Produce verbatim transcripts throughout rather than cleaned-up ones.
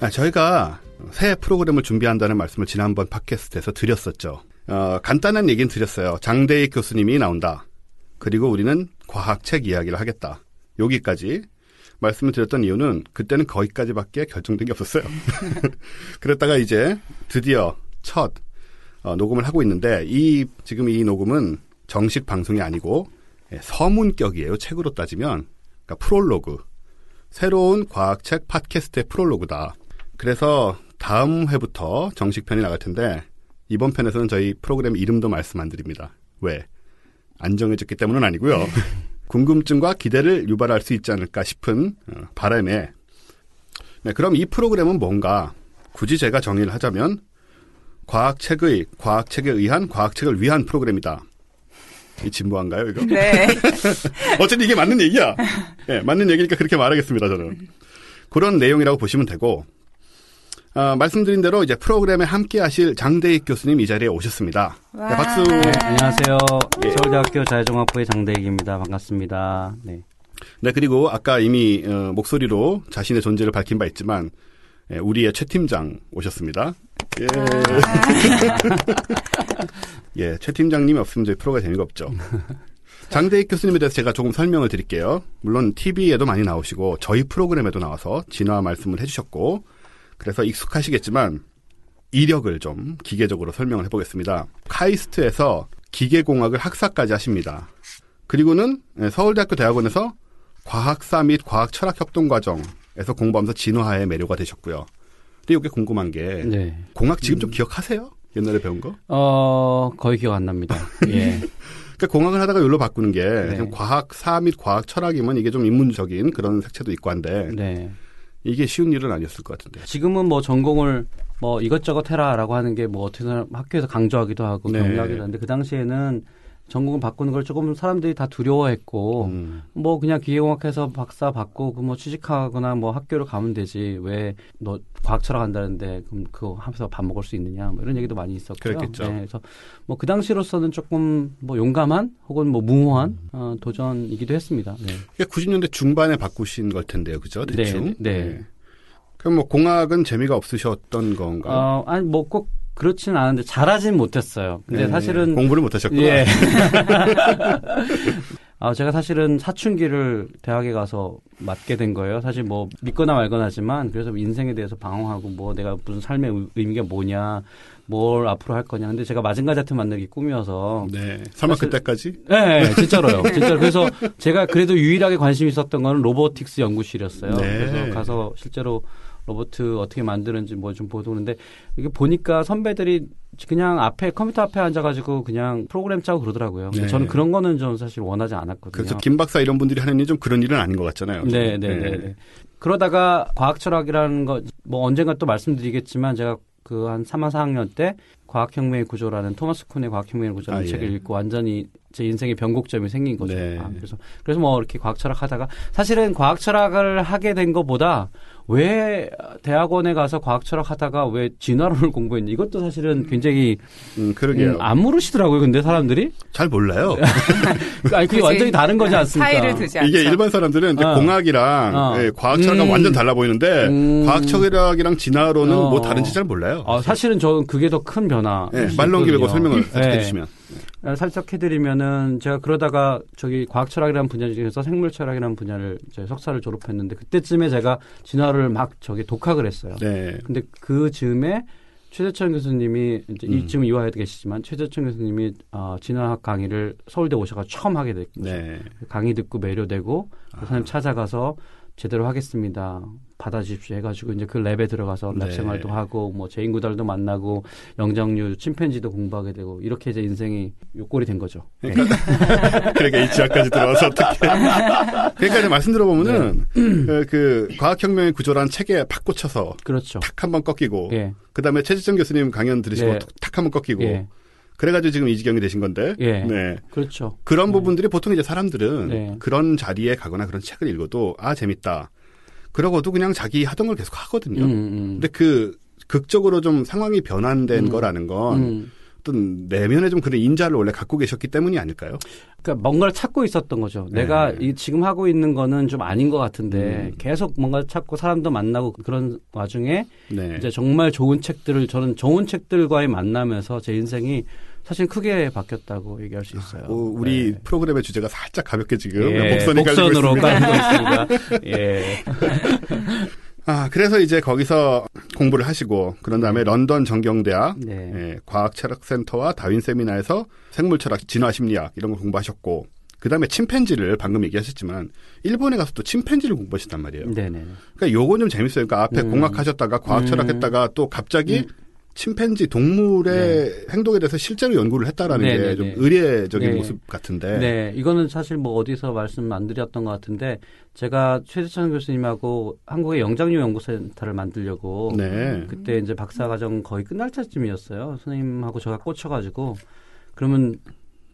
아, 저희가 새 프로그램을 준비한다는 말씀을 지난번 팟캐스트에서 드렸었죠. 어, 간단한 얘기는 드렸어요. 장대익 교수님이 나온다. 그리고 우리는 과학책 이야기를 하겠다. 여기까지 말씀을 드렸던 이유는 그때는 거기까지밖에 결정된 게 없었어요. 그랬다가 이제 드디어 첫 어, 녹음을 하고 있는데 이 지금 이 녹음은 정식 방송이 아니고 예, 서문격이에요. 책으로 따지면. 그러니까 프롤로그. 새로운 과학책 팟캐스트의 프롤로그다. 그래서 다음 회부터 정식 편이 나갈 텐데 이번 편에서는 저희 프로그램 이름도 말씀 안 드립니다. 왜? 안 정해졌기 때문은 아니고요. 궁금증과 기대를 유발할 수 있지 않을까 싶은 바람에 네, 그럼 이 프로그램은 뭔가 굳이 제가 정의를 하자면 과학책의, 과학책에 의한 과학책을 위한 프로그램이다. 이 진보한가요, 이거? 네. 어쨌든 이게 맞는 얘기야. 네, 맞는 얘기니까 그렇게 말하겠습니다, 저는. 그런 내용이라고 보시면 되고 어, 말씀드린 대로 이제 프로그램에 함께하실 장대익 교수님 이 자리에 오셨습니다. 네, 박수. 네, 안녕하세요. 예. 서울대학교 자유종합부의 장대익입니다. 반갑습니다. 네. 네 그리고 아까 이미 어, 목소리로 자신의 존재를 밝힌 바 있지만 예, 우리의 최 팀장 오셨습니다. 예. 예, 최 팀장님이 없으면 저희 프로가 재미가 없죠. 장대익 교수님에 대해서 제가 조금 설명을 드릴게요. 물론 티비에도 많이 나오시고 저희 프로그램에도 나와서 진화 말씀을 해주셨고 그래서 익숙하시겠지만 이력을 좀 기계적으로 설명을 해보겠습니다. 카이스트에서 기계공학을 학사까지 하십니다. 그리고는 서울대학교 대학원에서 과학사 및 과학철학 협동과정에서 공부하면서 진화의 매료가 되셨고요. 근데 이게 궁금한 게 네. 공학 지금 좀 기억하세요? 옛날에 배운 거? 어 거의 기억 안 납니다. 예. 그러니까 공학을 하다가 여기로 바꾸는 게 네. 과학사 및 과학철학이면 이게 좀 인문적인 그런 색채도 있고 한데 네. 이게 쉬운 일은 아니었을 것 같은데. 지금은 뭐 전공을 뭐 이것저것 해라라고 하는 게 뭐 어떻게 학교에서 강조하기도 하고 네. 강요하기도 하는데 그 당시에는 전공을 바꾸는 걸 조금 사람들이 다 두려워했고 음. 뭐 그냥 기계공학해서 박사 받고 그 뭐 취직하거나 뭐 학교를 가면 되지 왜 너 과학철학 한다는데 그럼 그거 하면서 밥 먹을 수 있느냐 뭐 이런 얘기도 많이 있었고요. 그랬겠죠. 네, 그래서 뭐 그 당시로서는 조금 뭐 용감한 혹은 뭐 무모한 어, 도전이기도 했습니다. 네. 구십 년대 중반에 바꾸신 걸 텐데요, 그죠? 대충. 네. 네. 네. 그럼 뭐 공학은 재미가 없으셨던 건가요? 어, 아니 뭐 꼭. 그렇진 않은데 잘하진 못했어요. 근데 네, 사실은 공부를 못하셨구나. 예. 아, 제가 사실은 사춘기를 대학에 가서 맞게 된 거예요. 사실 뭐 믿거나 말거나지만 그래서 인생에 대해서 방황하고 뭐 내가 무슨 삶의 의미가 뭐냐, 뭘 앞으로 할 거냐. 근데 제가 마징가 자트 만들기 꿈이어서. 네. 설마 사실, 그때까지? 네, 네, 진짜로요. 진짜로. 그래서 제가 그래도 유일하게 관심이 있었던 건 로보틱스 연구실이었어요. 네. 그래서 가서 실제로. 로봇 어떻게 만드는지 뭐 좀 보는데 이게 보니까 선배들이 그냥 앞에 컴퓨터 앞에 앉아가지고 그냥 프로그램 짜고 그러더라고요. 네. 저는 그런 거는 좀 사실 원하지 않았거든요. 그래서 김 박사 이런 분들이 하는 일이 좀 그런 일은 아닌 것 같잖아요. 네, 네, 네. 네. 그러다가 과학철학이라는 거 뭐 언젠가 또 말씀드리겠지만 제가 그 한 삼 학년, 사 학년 때 과학혁명의 구조라는 토마스 쿤의 과학혁명의 구조라는 아, 책을 예. 읽고 완전히 제 인생의 변곡점이 생긴 거죠. 네. 아, 그래서 그래서 뭐 이렇게 과학철학 하다가 사실은 과학철학을 하게 된 것보다 왜 대학원에 가서 과학철학 하다가 왜 진화론을 공부했냐 이것도 사실은 굉장히 음, 그러게요. 음, 안 물으시더라고요. 근데 사람들이 잘 몰라요. 아니 그게 완전히 다른 거지 않습니까? 차이를 두지 않죠. 이게 일반 사람들은 어. 공학이랑 어. 예, 과학철학은 음. 완전 달라 보이는데 음. 과학철학이랑 진화론은 어. 뭐 다른지 잘 몰라요. 어, 사실은 저는 그게 더 큰 변화. 예, 말 넘기고 설명을 네. 해주시면. 살짝 해드리면은 제가 그러다가 저기 과학철학이라는 분야 중에서 생물철학이라는 분야를 제 석사를 졸업했는데 그때쯤에 제가 진화를 막 저기 독학을 했어요. 네. 근데 그 즈음에 최재천 교수님이 이제 음. 이쯤 이화에 계시지만 최재천 교수님이 어, 진화학 강의를 서울대 오셔가지고 처음 하게 됐고 네. 강의 듣고 매료되고 그 사람 찾아가서 제대로 하겠습니다. 받아주십시오 해가지고 이제 그 랩에 들어가서 랩 네. 생활도 하고 뭐 제인구달도 만나고 영장류 침팬지도 공부하게 되고 이렇게 이제 인생이 요꼴이 된 거죠. 그러니까, 그러니까 이 지하까지 들어와서 어떻게? 그러니까 이제 말씀 들어보면은 네. 그 과학혁명의 구조란 책에 팍 꽂혀서 그렇죠. 탁 한번 꺾이고 예. 그 다음에 최지정 교수님 강연 들으시고 예. 탁 한번 꺾이고. 예. 그래가지고 지금 이 지경이 되신 건데, 예, 네, 그렇죠. 그런 부분들이 네. 보통 이제 사람들은 네. 그런 자리에 가거나 그런 책을 읽어도 아 재밌다. 그러고도 그냥 자기 하던 걸 계속 하거든요. 음, 음. 근데 그 극적으로 좀 상황이 변환된 음, 거라는 건 음. 어떤 내면에 좀 그런 인자를 원래 갖고 계셨기 때문이 아닐까요? 그러니까 뭔가를 찾고 있었던 거죠. 네. 내가 이 지금 하고 있는 거는 좀 아닌 것 같은데 음. 계속 뭔가를 찾고 사람도 만나고 그런 와중에 네. 이제 정말 좋은 책들을 저는 좋은 책들과의 만나면서 제 인생이 사실 크게 바뀌었다고 얘기할 수 있어요. 오, 우리 네. 프로그램의 주제가 살짝 가볍게 지금 예, 복선이 복선으로 깔리고 있습니다. 예. 아, 그래서 이제 거기서 공부를 하시고 그런 다음에 런던 정경대학 네. 예, 과학철학센터와 다윈 세미나에서 생물철학, 진화심리학 이런 걸 공부하셨고 그 다음에 침팬지를 방금 얘기하셨지만 일본에 가서 또 침팬지를 공부하셨단 말이에요. 네네. 그러니까 요건 좀 재밌어요. 그러니까 앞에 음. 공학하셨다가 과학철학했다가 음. 또 갑자기 음. 침팬지 동물의 네. 행동에 대해서 실제로 연구를 했다라는 네, 게 좀 의례적인 네. 모습 같은데. 네, 이거는 사실 뭐 어디서 말씀 안 드렸던 것 같은데 제가 최재천 교수님하고 한국의 영장류 연구센터를 만들려고 네. 그때 이제 박사과정 거의 끝날 때쯤이었어요. 선생님하고 제가 꽂혀가지고 그러면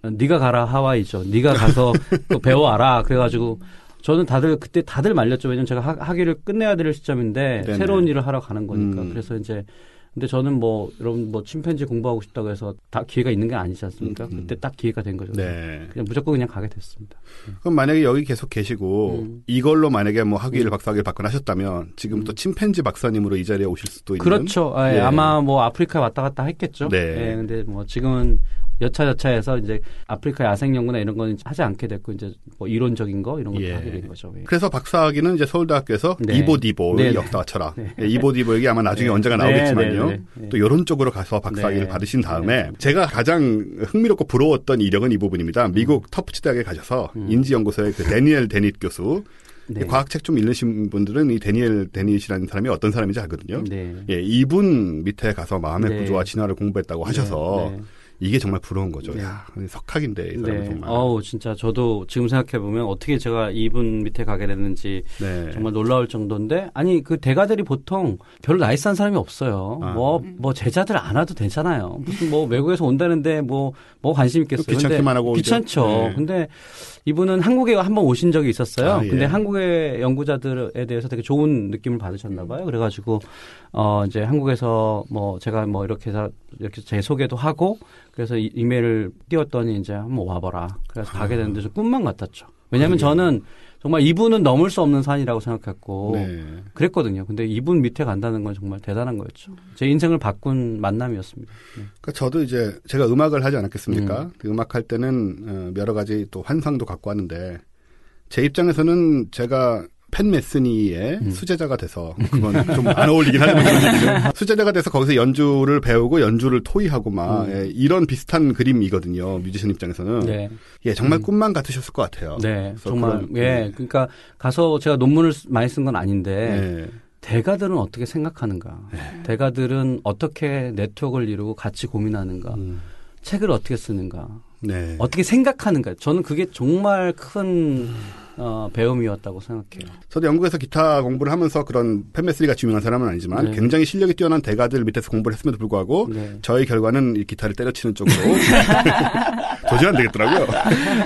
네가 가라 하와이죠. 네가 가서 또 배워와라. 그래가지고 저는 다들 그때 다들 말렸죠. 왜냐면 제가 학, 학위를 끝내야 될 시점인데 네네. 새로운 일을 하러 가는 거니까. 음. 그래서 이제. 근데 저는 뭐, 여러분, 뭐, 침팬지 공부하고 싶다고 해서 다 기회가 있는 게 아니지 않습니까? 음, 음. 그때 딱 기회가 된 거죠. 네. 그냥 무조건 그냥 가게 됐습니다. 그럼 만약에 여기 계속 계시고, 음. 이걸로 만약에 뭐 학위를 음. 박사학위를 받거나 하셨다면, 지금 음. 또 침팬지 박사님으로 이 자리에 오실 수도 있는 그렇죠. 아, 예. 예. 아마 뭐 아프리카 왔다 갔다 했겠죠. 네. 예. 근데 뭐 지금은 여차저차해서 이제 아프리카 야생연구나 이런 건 하지 않게 됐고, 이제 뭐 이론적인 거 이런 것도 예. 하게 된 거죠. 예. 그래서 박사학위는 이제 서울대학교에서 네. 이보디보, 네. 역사와 철학. 네. 예. 이보디보 얘기 아마 나중에 네. 언젠가 네. 나오겠지만요. 네. 네, 네. 또 이런 쪽으로 가서 박사학위를 네. 받으신 다음에 네. 제가 가장 흥미롭고 부러웠던 이력은 이 부분입니다. 미국 음. 터프츠 대학에 가셔서 음. 인지연구소의 그 데니엘 데닛 교수 네. 과학책 좀 읽으신 분들은 이 데니엘 데닛이라는 사람이 어떤 사람인지 알거든요. 네. 예, 이분 밑에 가서 마음의 네. 구조와 진화를 공부했다고 하셔서 네. 네. 이게 정말 부러운 거죠. 야, 석학인데 이 사람은 네. 정말. 어우, 진짜 저도 지금 생각해보면 어떻게 제가 이분 밑에 가게 됐는지 네. 정말 놀라울 정도인데 아니 그 대가들이 보통 별로 나이 싼 사람이 없어요. 아. 뭐, 뭐 제자들 안 와도 되잖아요. 무슨 뭐 외국에서 온다는데 뭐, 뭐 관심 있겠어요. 귀찮기만 하고. 귀찮죠. 네. 근데 이분은 한국에 한번 오신 적이 있었어요. 아, 예. 근데 한국의 연구자들에 대해서 되게 좋은 느낌을 받으셨나 봐요. 그래가지고 어 이제 한국에서 뭐 제가 뭐 이렇게 해서 이렇게 제 소개도 하고 그래서 이, 이메일을 띄웠더니 이제 한번 와봐라. 그래서 아. 가게 됐는데 좀 꿈만 같았죠. 왜냐하면 아, 예. 저는 정말 이분은 넘을 수 없는 산이라고 생각했고 네. 그랬거든요. 근데 이분 밑에 간다는 건 정말 대단한 거였죠. 제 인생을 바꾼 만남이었습니다. 네. 그러니까 저도 이제 제가 음악을 하지 않았겠습니까? 음. 그 음악할 때는 여러 가지 또 환상도 갖고 하는데 제 입장에서는 제가 팬 메스니의 음. 수제자가 돼서 그건 좀 안 어울리긴 하지만 수제자가 돼서 거기서 연주를 배우고 연주를 토의하고 막 음. 예, 이런 비슷한 그림이거든요. 뮤지션 입장에서는 네. 예 정말 음. 꿈만 같으셨을 것 같아요. 네, 정말 그런, 예 그러니까 가서 제가 논문을 많이 쓴 건 아닌데 네. 대가들은 어떻게 생각하는가, 네. 대가들은 어떻게 네트워크를 이루고 같이 고민하는가, 음. 책을 어떻게 쓰는가, 네. 어떻게 생각하는가. 저는 그게 정말 큰 어, 배움이었다고 생각해요. 저도 영국에서 기타 공부를 하면서 그런 팬메스리가 유명한 사람은 아니지만 네. 굉장히 실력이 뛰어난 대가들 밑에서 공부를 했음에도 불구하고 네. 저의 결과는 이 기타를 때려치는 쪽으로 도저히 안 되겠더라고요.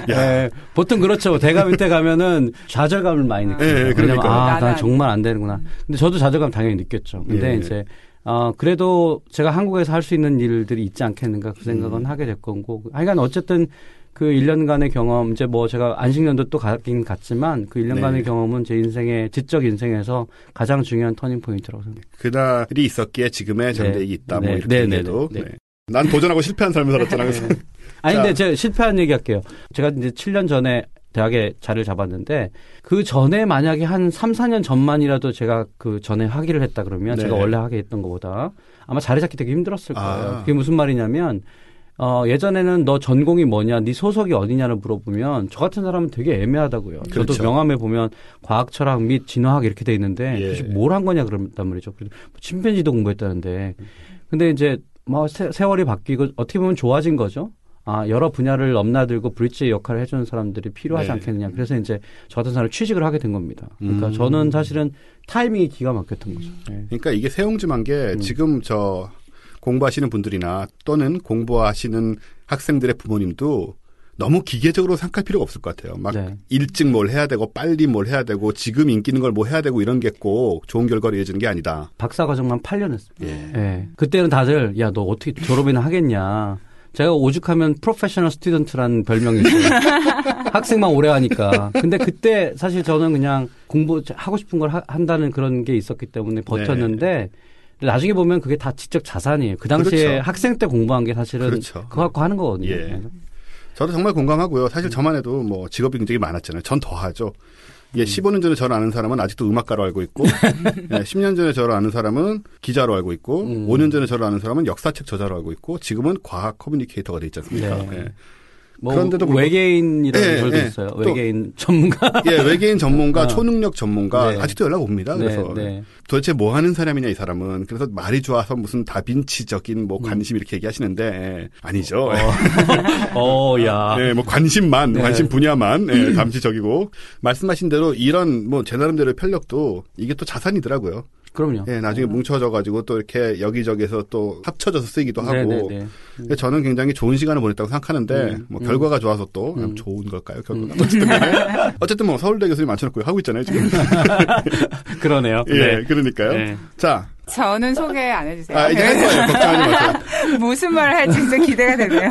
네, 보통 그렇죠. 대가 밑에 가면은 좌절감을 많이 느껴요. 네, 그러니까 아, 난 정말 안 되는구나. 근데 저도 좌절감 당연히 느꼈죠. 근데 네. 이제 어, 그래도 제가 한국에서 할 수 있는 일들이 있지 않겠는가 그 생각은 음. 하게 될 거고. 하여간 어쨌든 그 일 년간의 경험, 이제 뭐 제가 안식년도 또 가긴 갔지만 그 일 년간의 네. 경험은 제 인생의, 지적 인생에서 가장 중요한 터닝포인트라고 생각합니다. 그날이 있었기에 지금의 장대익이 네. 있다. 네. 뭐 이렇게 얘기해도. 네. 네. 네. 난 도전하고 실패한 삶을 살았잖아요. 네. 아니, 근데 제가 실패한 얘기 할게요. 제가 이제 칠 년 전에 대학에 자리를 잡았는데 그 전에 만약에 한 삼, 사 년 전만이라도 제가 그 전에 학위를 했다 그러면 네. 제가 원래 하게 했던 것보다 아마 자리 잡기 되게 힘들었을 거예요. 아. 그게 무슨 말이냐면 어, 예전에는 너 전공이 뭐냐, 네 소속이 어디냐를 물어보면 저 같은 사람은 되게 애매하다고요. 그렇죠. 저도 명함에 보면 과학철학 및 진화학 이렇게 돼 있는데 예. 뭘 한 거냐 그런단 말이죠. 그래서 침팬지도 공부했다는데. 근데 이제 뭐 세, 세월이 바뀌고 어떻게 보면 좋아진 거죠. 아, 여러 분야를 넘나들고 브릿지의 역할을 해주는 사람들이 필요하지 네. 않겠느냐. 그래서 이제 저 같은 사람을 취직을 하게 된 겁니다. 그러니까 음. 저는 사실은 타이밍이 기가 막혔던 거죠. 네. 그러니까 이게 새옹지만 게 음. 지금 저 공부하시는 분들이나 또는 공부하시는 학생들의 부모님도 너무 기계적으로 생각할 필요가 없을 것 같아요. 막 네. 일찍 뭘 해야 되고 빨리 뭘 해야 되고 지금 인기 있는 걸 뭐 해야 되고 이런 게 꼭 좋은 결과를 이어지는 게 아니다. 박사 과정만 팔 년 했습니다. 예. 예. 그때는 다들 야, 너 어떻게 졸업이나 하겠냐. 제가 오죽하면 프로페셔널 스튜던트라는 별명이 있어요. 학생만 오래 하니까. 근데 그때 사실 저는 그냥 공부하고 싶은 걸 하, 한다는 그런 게 있었기 때문에 버텼는데 네. 나중에 보면 그게 다 지적 자산이에요. 그 당시에 그렇죠. 학생 때 공부한 게 사실은 그렇죠. 그거 갖고 하는 거거든요. 예. 저도 정말 공감하고요. 사실 저만 해도 뭐 직업이 굉장히 많았잖아요. 전 더 하죠. 예, 십오 년 전에 저를 아는 사람은 아직도 음악가로 알고 있고 예, 십 년 전에 저를 아는 사람은 기자로 알고 있고 음. 오 년 전에 저를 아는 사람은 역사책 저자로 알고 있고 지금은 과학 커뮤니케이터가 돼 있지 않습니까? 네. 예. 뭐 그런데도 외계인이라는 예, 걸도 예, 있어요. 외계인 전문가. 예, 외계인 전문가, 어. 초능력 전문가 네. 아직도 연락 옵니다. 그래서 네, 네. 도대체 뭐 하는 사람이냐 이 사람은. 그래서 말이 좋아서 무슨 다빈치적인 뭐 관심 음. 이렇게 얘기하시는데 아니죠. 어, 어 야. 예, 뭐 관심만, 네. 관심 분야만 예, 다빈치적이고 말씀하신 대로 이런 뭐 제 나름대로의 편력도 이게 또 자산이더라고요. 그럼요. 예, 나중에 음. 뭉쳐져가지고 또 이렇게 여기저기서 또 합쳐져서 쓰이기도 하고. 네네네. 음. 저는 굉장히 좋은 시간을 보냈다고 생각하는데, 음. 뭐, 결과가 음. 좋아서 또, 음. 좋은 걸까요, 결과가? 음. 어쨌든, 어쨌든 뭐, 서울대 교수님 앉혀놓고 하고 있잖아요, 지금. 그러네요. 예, 네. 그러니까요. 네. 자. 저는 소개 안 해주세요. 아, 이제 할 거예요. 걱정하지 마세요. 무슨 말을 할지 진짜 기대가 되네요.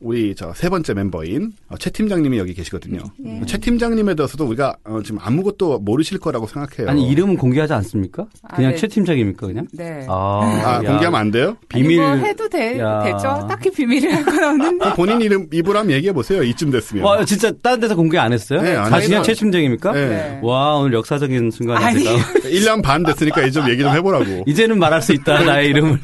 우리 저 세 번째 멤버인 최 팀장님이 여기 계시거든요. 예. 최 팀장님에 대해서도 우리가 어 지금 아무것도 모르실 거라고 생각해요. 아니, 이름은 공개하지 않습니까? 그냥 아, 네. 최 팀장입니까, 그냥? 네. 아, 아 공개하면 안 돼요? 비밀. 아니, 뭐 해도 되, 되죠. 딱히 비밀이라는 건 없는데. 본인 이름, 입으로 한번 얘기해보세요. 이쯤 됐으면. 와, 진짜 다른 데서 공개 안 했어요? 네, 안 다 그냥 최 팀장입니까? 네. 네. 와, 오늘 역사적인 순간이었다. 일 년 반 됐어요. 그러니까 이제 좀 얘기 좀 해보라고. 이제는 말할 수 있다 나의 이름을.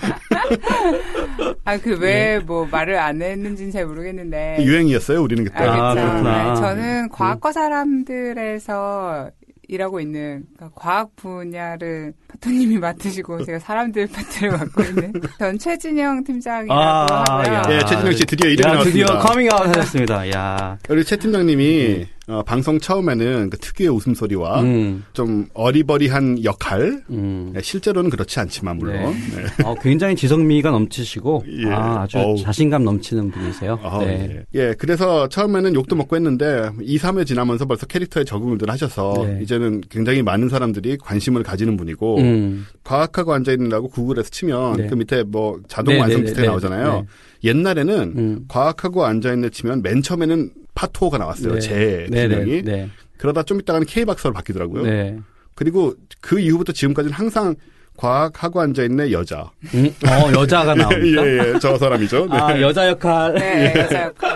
아, 그 왜 뭐 네. 말을 안 했는지는 잘 모르겠는데. 유행이었어요 우리는 그때. 아, 아 그렇구나. 네, 저는 과학과 사람들에서 일하고 있는 그러니까 과학 분야를 파토님이 맡으시고 제가 사람들 파트를 맡고 있는 전 최진영 팀장이라고 아, 하고요. 예, 최진영 씨 드디어 이름이 나왔습니다. 드디어 커밍아웃 하셨습니다. 야. 우리 최 팀장님이 음. 어, 방송 처음에는 그 특유의 웃음소리와 음. 좀 어리버리한 역할 음. 네, 실제로는 그렇지 않지만 물론 네. 네. 어, 굉장히 지성미가 넘치시고 예. 아, 아주 어우. 자신감 넘치는 분이세요. 어, 네. 예. 예, 그래서 처음에는 욕도 먹고 했는데 이, 삼 회 지나면서 벌써 캐릭터에 적응을 하셔서 네. 이제는 굉장히 많은 사람들이 관심을 가지는 분이고 음. 과학하고 앉아있느라고 구글에서 치면 네. 그 밑에 뭐 자동 완성 네, 디스플레이 네, 네, 나오잖아요. 네. 옛날에는 음. 과학하고 앉아있는 치면 맨 처음에는 파토가 나왔어요. 네. 제 팀명이. 네, 네, 네. 그러다 좀 있다가는 K박사로 바뀌더라고요. 네. 그리고 그 이후부터 지금까지는 항상 과학하고 앉아있는 여자. 음? 어, 여자가 나옵니다. 예, 예, 저 사람이죠. 네. 아, 여자 역할. 네, 예. 여자 역할.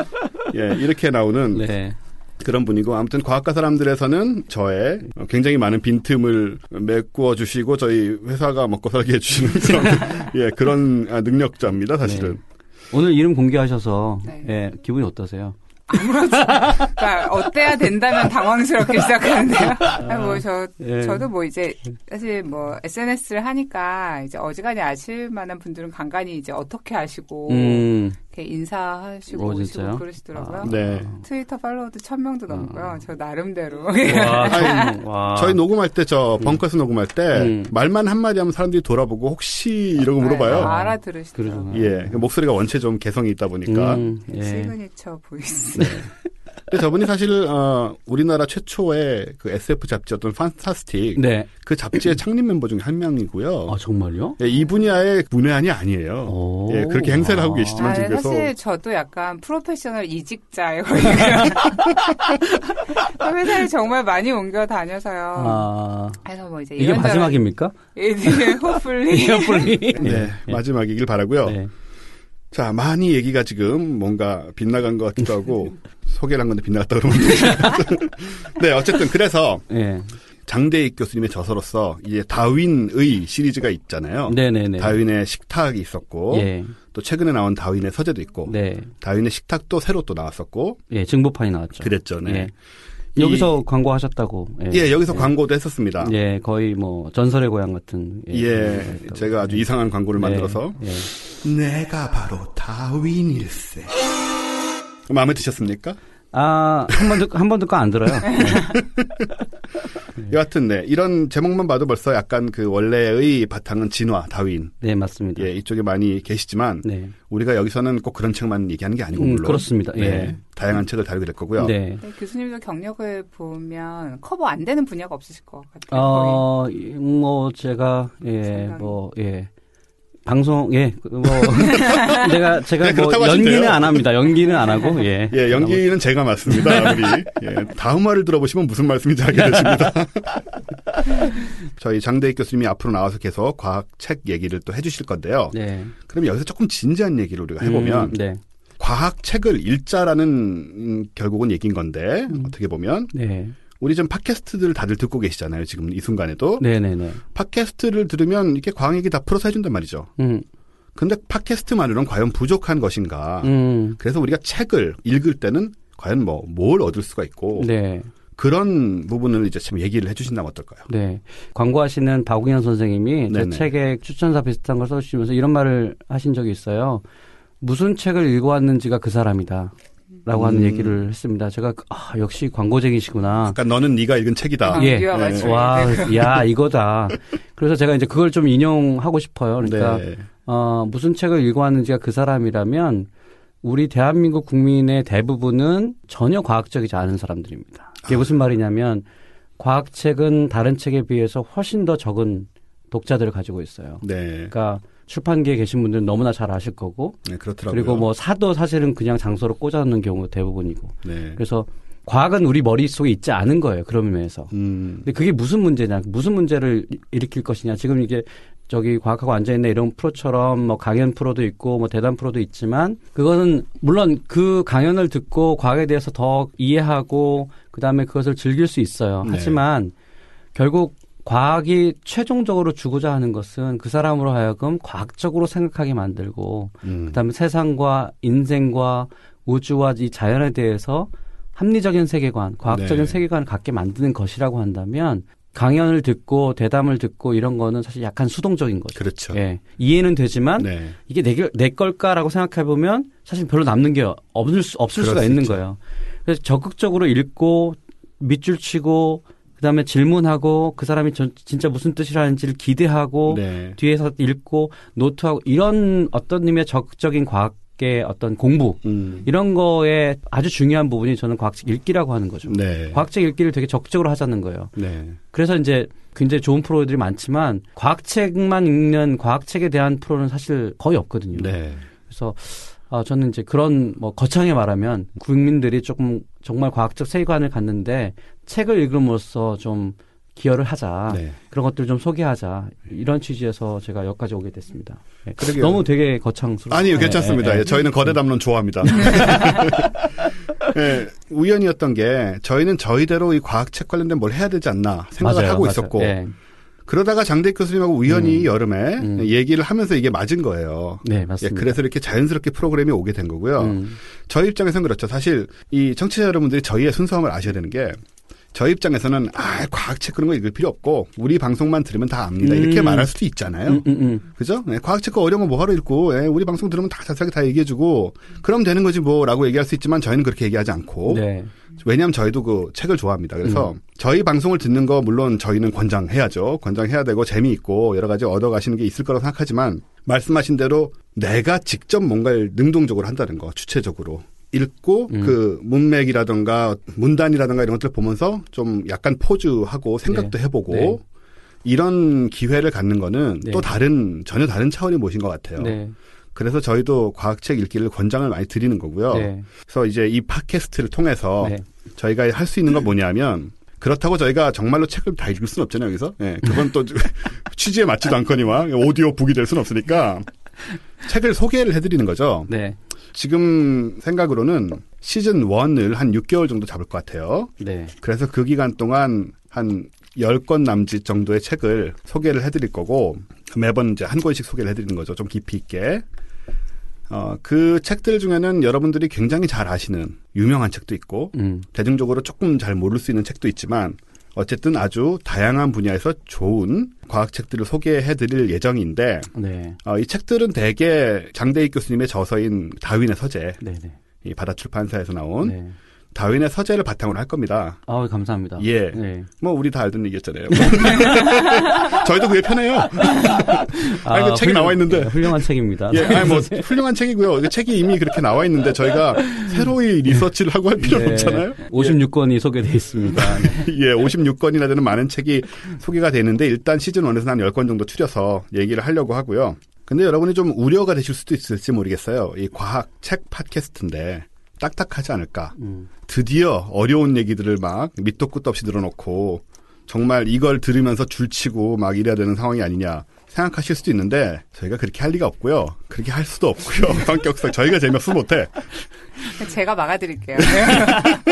예, 이렇게 나오는 네. 그런 분이고 아무튼 과학과 사람들에서는 저의 굉장히 많은 빈틈을 메꾸어 주시고 저희 회사가 먹고 살게 해주시는 그런, 예, 그런 능력자입니다. 사실은. 네. 오늘 이름 공개하셔서 네. 예, 기분이 어떠세요? 아무렇지. 그러니까 어때야 된다면 당황스럽게 시작하는데요. 뭐 저 예. 저도 뭐 이제 사실 뭐 에스엔에스를 하니까 이제 어지간히 아실 만한 분들은 간간히 이제 어떻게 아시고 음. 이렇게 인사하시고 오, 오시고 그러시더라고요. 아, 네. 트위터 팔로워도 천 명도 넘고요. 아. 저 나름대로. 와, 아니, 와. 저희 녹음할 때 저 벙커에서 녹음할 때 음. 말만 한 마디 하면 사람들이 돌아보고 혹시 이러고 네, 물어봐요. 알아들으시더라고요. 예, 목소리가 원체 좀 개성이 있다 보니까 음, 예. 시그니처 보이스. 네. 근데 저분이 사실 어, 우리나라 최초의 그 에스에프 잡지였던 판타스틱 네. 그 잡지의 창립 멤버 중에 한 명이고요. 아 정말요? 예, 이 분야의 문외한이 아니에요. 예, 그렇게 행세를 아. 하고 계시지만 아, 중에서 사실 저도 약간 프로페셔널 이직자예요. 회사를 정말 많이 옮겨 다녀서요. 아. 그래서 뭐 이제 이게 마지막입니까? 예, 호플리. 호플리. 네, 네. 네, 마지막이길 바라고요. 네. 자, 많이 얘기가 지금 뭔가 빗나간 것 같기도 하고, 소개를 한 건데 빗나갔다 그러면. 네, 어쨌든 그래서, 예. 장대익 교수님의 저서로서 이제 다윈의 시리즈가 있잖아요. 네네네. 다윈의 식탁이 있었고, 예. 또 최근에 나온 다윈의 서재도 있고, 네. 다윈의 식탁도 새로 또 나왔었고, 예, 증보판이 나왔죠. 그랬죠. 네. 예. 이, 여기서 광고하셨다고. 예, 예 여기서 예. 광고도 했었습니다. 예, 거의 뭐 전설의 고향 같은. 예, 예 제가 아주 예. 이상한 광고를 만들어서 예. 예. 내가 바로 다윈일세. 마음에 드셨습니까? 아, 한 번도, 한 번도 안 들어요. 네. 여하튼, 네. 이런 제목만 봐도 벌써 약간 그 원래의 바탕은 진화, 다윈. 네, 맞습니다. 예, 이쪽에 많이 계시지만, 네. 우리가 여기서는 꼭 그런 책만 얘기하는 게 아니고, 물론. 음, 그렇습니다. 네. 예. 다양한 책을 다루게 될 거고요. 네. 네. 교수님도 경력을 보면 커버 안 되는 분야가 없으실 것 같아요. 어, 뭐, 제가, 예, 생각이. 뭐, 예. 방송 예 뭐 제가 제가 네, 뭐 연기는 하신대요. 안 합니다. 연기는 안 하고 예. 예 연기는 제가 맞습니다. 우리 예, 다음 화를 들어보시면 무슨 말씀인지 알게 되십니다. 저희 장대익 교수님이 앞으로 나와서 계속 과학책 얘기를 또 해주실 건데요. 네. 그럼 여기서 조금 진지한 얘기를 우리가 해보면 음, 네. 과학책을 읽자라는 음, 결국은 얘기인 건데 음. 어떻게 보면. 네. 우리 지금 팟캐스트들 다들 듣고 계시잖아요. 지금 이 순간에도. 네네네. 팟캐스트를 들으면 이렇게 과학 얘기 다 풀어서 해준단 말이죠. 음. 근데 팟캐스트만으로는 과연 부족한 것인가. 음. 그래서 우리가 책을 읽을 때는 과연 뭐, 뭘 얻을 수가 있고. 네. 그런 부분을 이제 참 얘기를 해주신다면 어떨까요? 네. 광고하시는 박옥현 선생님이 제 책에 추천사 비슷한 걸 써주시면서 이런 말을 하신 적이 있어요. 무슨 책을 읽어왔는지가 그 사람이다. 라고 하는 음. 얘기를 했습니다. 제가 아, 역시 광고쟁이시구나. 그러니까 너는 네가 읽은 책이다. 아, 예. 네. 와, 야 이거다. 그래서 제가 이제 그걸 좀 인용하고 싶어요. 그러니까 네. 어, 무슨 책을 읽어왔는지가 그 사람이라면 우리 대한민국 국민의 대부분은 전혀 과학적이지 않은 사람들입니다. 이게 아. 무슨 말이냐면 과학책은 다른 책에 비해서 훨씬 더 적은 독자들을 가지고 있어요. 네. 그러니까 출판계에 계신 분들은 너무나 잘 아실 거고. 네, 그렇더라고요. 그리고 뭐 사도 사실은 그냥 장소로 꽂아놓는 경우가 대부분이고. 네. 그래서 과학은 우리 머릿속에 있지 않은 거예요. 그런 의미에서. 음. 근데 그게 무슨 문제냐. 무슨 문제를 일으킬 것이냐. 지금 이게 저기 과학하고 앉아있네 이런 프로처럼 뭐 강연 프로도 있고 뭐 대담 프로도 있지만 그거는 물론 그 강연을 듣고 과학에 대해서 더 이해하고 그다음에 그것을 즐길 수 있어요. 네. 하지만 결국 과학이 최종적으로 주고자 하는 것은 그 사람으로 하여금 과학적으로 생각하게 만들고 음. 그다음에 세상과 인생과 우주와 이 자연에 대해서 합리적인 세계관, 과학적인 네. 세계관을 갖게 만드는 것이라고 한다면 강연을 듣고 대담을 듣고 이런 거는 사실 약간 수동적인 거죠. 그렇죠. 예. 이해는 되지만 네. 이게 내, 내 걸까라고 생각해보면 사실 별로 남는 게 없을, 수, 없을 수가 있는 있죠. 거예요. 그래서 적극적으로 읽고 밑줄 치고 그다음에 질문하고 그 사람이 저, 진짜 무슨 뜻이라는지를 기대하고 네. 뒤에서 읽고 노트하고 이런 어떤 의미의 적극적인 과학의 어떤 공부 음. 이런 거에 아주 중요한 부분이 저는 과학책 읽기라고 하는 거죠. 네. 과학책 읽기를 되게 적극적으로 하자는 거예요. 네. 그래서 이제 굉장히 좋은 프로들이 많지만 과학책만 읽는 과학책에 대한 프로는 사실 거의 없거든요. 네. 그래서 아, 저는 이제 그런 뭐 거창하게 말하면 국민들이 조금 정말 과학적 세계관을 갖는데 책을 읽음으로써 좀 기여를 하자. 네. 그런 것들을 좀 소개하자. 이런 취지에서 제가 여기까지 오게 됐습니다. 네. 너무 되게 거창스러워. 아니요. 괜찮습니다. 네, 네, 네. 저희는 거대 담론 좋아합니다. 네, 우연이었던 게 저희는 저희대로 이 과학책 관련된 뭘 해야 되지 않나 생각을 맞아요, 하고 맞아요. 있었고 네. 그러다가 장대익 교수님하고 우연히 음. 여름에 음. 얘기를 하면서 이게 맞은 거예요. 네, 맞습니다. 예, 그래서 이렇게 자연스럽게 프로그램이 오게 된 거고요. 음. 저희 입장에서는 그렇죠. 사실 이 청취자 여러분들이 저희의 순수함을 아셔야 되는 게 저희 입장에서는 아, 과학책 그런 거 읽을 필요 없고 우리 방송만 들으면 다 압니다. 음. 이렇게 말할 수도 있잖아요. 음, 음, 음. 그죠? 예, 과학책 거 어려운 거 뭐하러 읽고 예, 우리 방송 들으면 다 자세하게 다 얘기해주고 그럼 되는 거지 뭐라고 얘기할 수 있지만 저희는 그렇게 얘기하지 않고 네. 왜냐하면 저희도 그 책을 좋아합니다. 그래서 음. 저희 방송을 듣는 거 물론 저희는 권장해야죠. 권장해야 되고 재미있고 여러 가지 얻어가시는 게 있을 거라고 생각하지만 말씀하신 대로 내가 직접 뭔가를 능동적으로 한다는 거 주체적으로. 읽고 음. 그 문맥이라든가 문단이라든가 이런 것들을 보면서 좀 약간 포즈하고 생각도 네. 해보고 네. 이런 기회를 갖는 거는 네. 또 다른 전혀 다른 차원이 모신 것 같아요. 네. 그래서 저희도 과학책 읽기를 권장을 많이 드리는 거고요. 네. 그래서 이제 이 팟캐스트를 통해서 네. 저희가 할 수 있는 건 뭐냐면 그렇다고 저희가 정말로 책을 다 읽을 수는 없잖아요. 여기서 네. 그건 또 취지에 맞지도 않거니와 오디오 북이 될 수는 없으니까 책을 소개를 해드리는 거죠. 네. 지금 생각으로는 시즌 일을 한 육 개월 정도 잡을 것 같아요. 네. 그래서 그 기간 동안 한 열 권 남짓 정도의 책을 소개를 해드릴 거고 매번 이제 한 권씩 소개를 해드리는 거죠. 좀 깊이 있게. 어, 그 책들 중에는 여러분들이 굉장히 잘 아시는 유명한 책도 있고 음. 대중적으로 조금 잘 모를 수 있는 책도 있지만 어쨌든 아주 다양한 분야에서 좋은 과학책들을 소개해드릴 예정인데 네. 어, 이 책들은 대개 장대익 교수님의 저서인 다윈의 서재 네네. 이 바다출판사에서 나온 네. 다윈의 서재를 바탕으로 할 겁니다. 아, 감사합니다. 예, 네. 뭐 우리 다 알던 얘기였잖아요. 저희도 그게 편해요. 아, 아니, 그 책이 훌륭, 나와 있는데 예, 훌륭한 책입니다. 예, 아니, 뭐 훌륭한 책이고요. 책이 이미 그렇게 나와 있는데 저희가 새로이 리서치를 하고 할 필요는 예, 없잖아요. 오십육 권이 예. 소개돼 있습니다. 예, 오십육 권이나 되는 많은 책이 소개가 되는데 일단 시즌 일에서는 한 열 권 정도 추려서 얘기를 하려고 하고요. 근데 여러분이 좀 우려가 되실 수도 있을지 모르겠어요. 이 과학책 팟캐스트인데. 딱딱하지 않을까. 음. 드디어 어려운 얘기들을 막 밑도 끝도 없이 늘어놓고 정말 이걸 들으면서 줄치고 막 이래야 되는 상황이 아니냐 생각하실 수도 있는데 저희가 그렇게 할 리가 없고요. 그렇게 할 수도 없고요. 성격상 저희가 재미없으면 못해. 제가 막아드릴게요.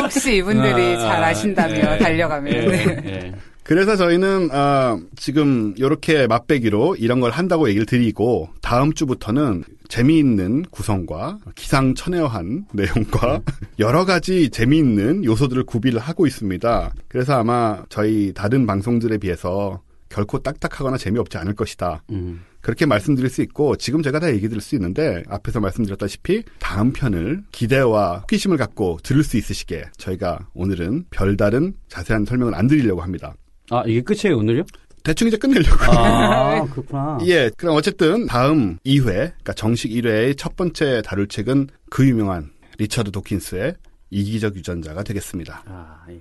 혹시 이분들이 아, 잘 아신다며 예, 달려가면. 예, 네. 예. 그래서 저희는 아, 지금 이렇게 맛배기로 이런 걸 한다고 얘기를 드리고 다음 주부터는 재미있는 구성과 기상천외한 내용과 여러 가지 재미있는 요소들을 구비를 하고 있습니다. 그래서 아마 저희 다른 방송들에 비해서 결코 딱딱하거나 재미없지 않을 것이다. 음. 그렇게 말씀드릴 수 있고 지금 제가 다 얘기 드릴 수 있는데 앞에서 말씀드렸다시피 다음 편을 기대와 호기심을 갖고 들을 수 있으시게 저희가 오늘은 별다른 자세한 설명을 안 드리려고 합니다. 아, 이게 끝이에요, 오늘요? 대충 이제 끝내려고요. 아, 그렇구나. 예, 그럼 어쨌든 다음 이 회, 그러니까 정식 일 회의 첫 번째 다룰 책은 그 유명한 리처드 도킨스의 이기적 유전자가 되겠습니다. 아, 예.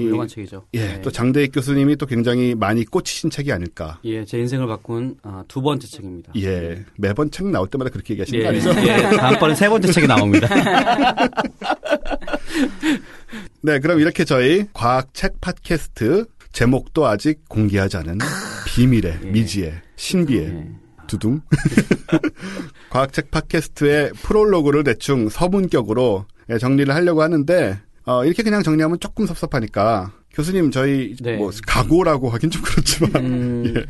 유명한 책이죠. 예, 네. 또 장대익 교수님이 또 굉장히 많이 꽂히신 책이 아닐까. 예, 제 인생을 바꾼 아, 두 번째 책입니다. 예, 네. 매번 책 나올 때마다 그렇게 얘기하시는 예, 거 아니죠? 예, 다음번에 세 번째 책이 나옵니다. 네, 그럼 이렇게 저희 과학책 팟캐스트 제목도 아직 공개하지 않은 비밀의, 예. 미지의, 신비의, 예. 두둥. 과학책 팟캐스트의 프롤로그를 대충 서문격으로 정리를 하려고 하는데 어, 이렇게 그냥 정리하면 조금 섭섭하니까 교수님 저희 네. 뭐 각오라고 하긴 좀 그렇지만 음, 예.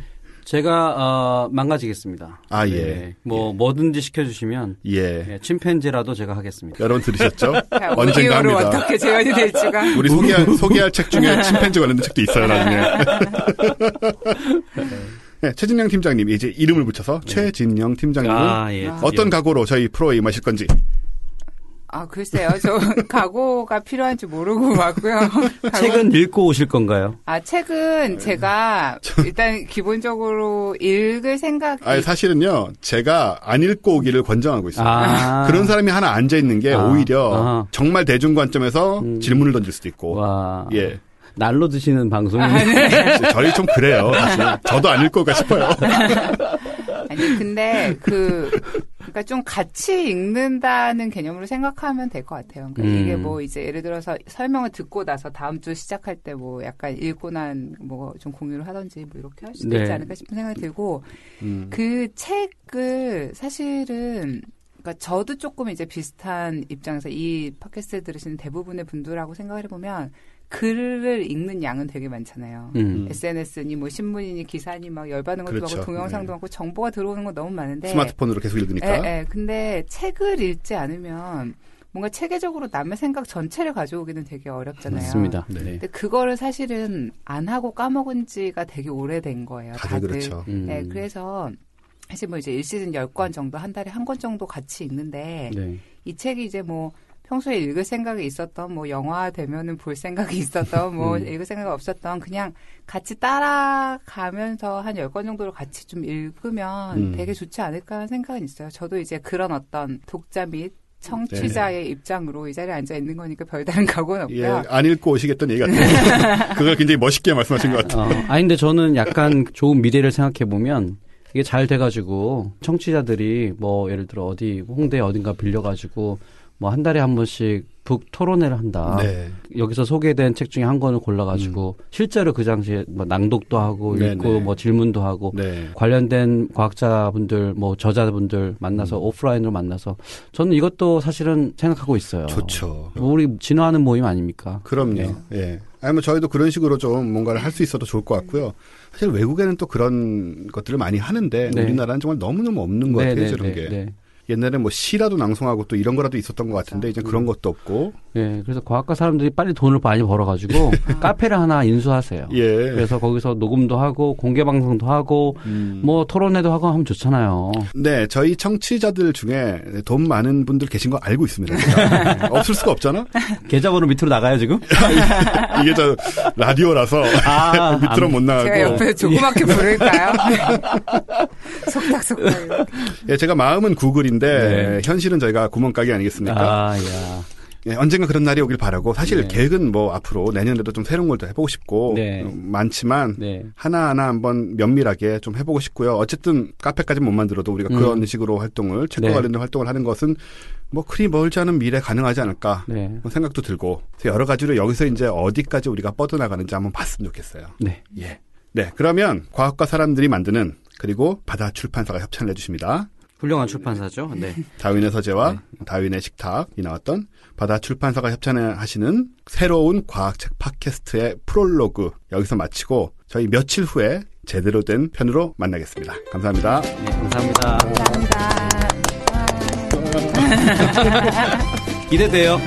제가 어, 망가지겠습니다. 아 네. 예. 뭐 예. 뭐든지 시켜주시면 예. 예. 침팬지라도 제가 하겠습니다. 여러분 들으셨죠? 언젠가 합니다. 어떻게 재현이 될지가 우리 소개할, 소개할 책 중에 침팬지 관련된 책도 있어요 나중에. 네, 최진영 팀장님 이제 이름을 붙여서 네. 최진영 팀장님은 아, 예. 어떤 각오로 저희 프로에 임하실 건지. 아, 글쎄요. 저 각오가 필요한지 모르고 왔고요. 책은 읽고 오실 건가요? 아, 책은 제가 일단 기본적으로 읽을 생각이. 아니, 사실은요. 제가 안 읽고 오기를 권장하고 있어요. 아. 그런 사람이 하나 앉아있는 게 아. 오히려 아. 정말 대중 관점에서 음. 질문을 던질 수도 있고. 와. 예. 날로 드시는 방송이. 아, 네. 저희 좀 그래요. 사실. 저도 안 읽고 올까 싶어요. 아니, 근데 그. 그러니까 좀 같이 읽는다는 개념으로 생각하면 될 것 같아요. 그러니까 음. 이게 뭐 이제 예를 들어서 설명을 듣고 나서 다음 주 시작할 때 뭐 약간 읽고 난 뭐 좀 공유를 하든지 뭐 이렇게 할 수도 네. 있지 않을까 싶은 생각이 들고 음. 그 책을 사실은 그러니까 저도 조금 이제 비슷한 입장에서 이 팟캐스트 들으시는 대부분의 분들하고 생각을 해보면 글을 읽는 양은 되게 많잖아요. 음. 에스엔에스니 뭐 신문이니 기사니 막 열받는 것도 그렇죠. 많고 동영상도 네. 많고 정보가 들어오는 건 너무 많은데 스마트폰으로 계속 읽으니까. 예, 예. 근데 책을 읽지 않으면 뭔가 체계적으로 남의 생각 전체를 가져오기는 되게 어렵잖아요. 맞습니다. 네. 근데 그거를 사실은 안 하고 까먹은 지가 되게 오래된 거예요. 다들, 다들. 그렇죠. 음. 예, 그래서 사실 뭐 이제 일 시즌 열 권 정도 한 달에 한 권 정도 같이 읽는데 네. 이 책이 이제 뭐 평소에 읽을 생각이 있었던 뭐 영화 되면은 볼 생각이 있었던 뭐 음. 읽을 생각이 없었던 그냥 같이 따라가면서 한 열 권 정도를 같이 좀 읽으면 음. 되게 좋지 않을까 하는 생각은 있어요. 저도 이제 그런 어떤 독자 및 청취자의 네. 입장으로 이 자리에 앉아 있는 거니까 별다른 각오는 없고요. 예, 안 읽고 오시겠다는 얘기 같아요. 그걸 굉장히 멋있게 말씀하신 것 같아요. 어, 아니 근데 저는 약간 좋은 미래를 생각해보면 이게 잘 돼가지고 청취자들이 뭐 예를 들어 어디 홍대 어딘가 빌려가지고 뭐 한 달에 한 번씩 북 토론회를 한다. 네. 여기서 소개된 책 중에 한 권을 골라가지고 음. 실제로 그 당시에 뭐 낭독도 하고 네네. 읽고 뭐 질문도 하고 네. 관련된 과학자분들 뭐 저자분들 만나서 음. 오프라인으로 만나서 저는 이것도 사실은 생각하고 있어요. 좋죠. 우리 진화하는 모임 아닙니까? 그럼요. 예. 예. 아니 뭐 저희도 그런 식으로 좀 뭔가를 할 수 있어도 좋을 것 같고요. 사실 외국에는 또 그런 것들을 많이 하는데 네. 우리나라는 정말 너무너무 없는 것 네, 같아요. 네, 저런 네, 게. 네. 옛날에 뭐 시라도 낭송하고 또 이런 거라도 있었던 것 같은데 이제 그런 것도 없고. 예, 그래서 과학과 사람들이 빨리 돈을 많이 벌어가지고 아. 카페를 하나 인수하세요. 예. 그래서 거기서 녹음도 하고 공개 방송도 하고 음. 뭐 토론회도 하고 하면 좋잖아요. 네, 저희 청취자들 중에 돈 많은 분들 계신 거 알고 있습니다. 없을 수가 없잖아. 계좌번호 밑으로 나가요 지금? 이게 저 라디오라서 아, 밑으로 안, 못 나가고. 제가 옆에 조그맣게 부를까요? 속닥속닥. 예, 제가 마음은 구글인데. 네. 현실은 저희가 구멍가게 아니겠습니까? 아, 야. 예, 언젠가 그런 날이 오길 바라고 사실 네. 계획은 뭐 앞으로 내년에도 좀 새로운 걸 더 해보고 싶고 네. 많지만 네. 하나하나 한번 면밀하게 좀 해보고 싶고요. 어쨌든 카페까지 못 만들어도 우리가 음. 그런 식으로 활동을 책과 네. 관련된 활동을 하는 것은 뭐 그리 멀지 않은 미래 가능하지 않을까 네. 생각도 들고 여러 가지로 여기서 이제 어디까지 우리가 뻗어나가는지 한번 봤으면 좋겠어요. 네, 예. 네, 그러면 과학과 사람들이 만드는 그리고 바다 출판사가 협찬을 해주십니다. 훌륭한 출판사죠. 네. 다윈의 서재와 네. 다윈의 식탁이 나왔던 바다 출판사가 협찬하시는 새로운 과학책 팟캐스트의 프롤로그 여기서 마치고 저희 며칠 후에 제대로 된 편으로 만나겠습니다. 감사합니다. 네, 감사합니다. 감사합니다. 기대돼요.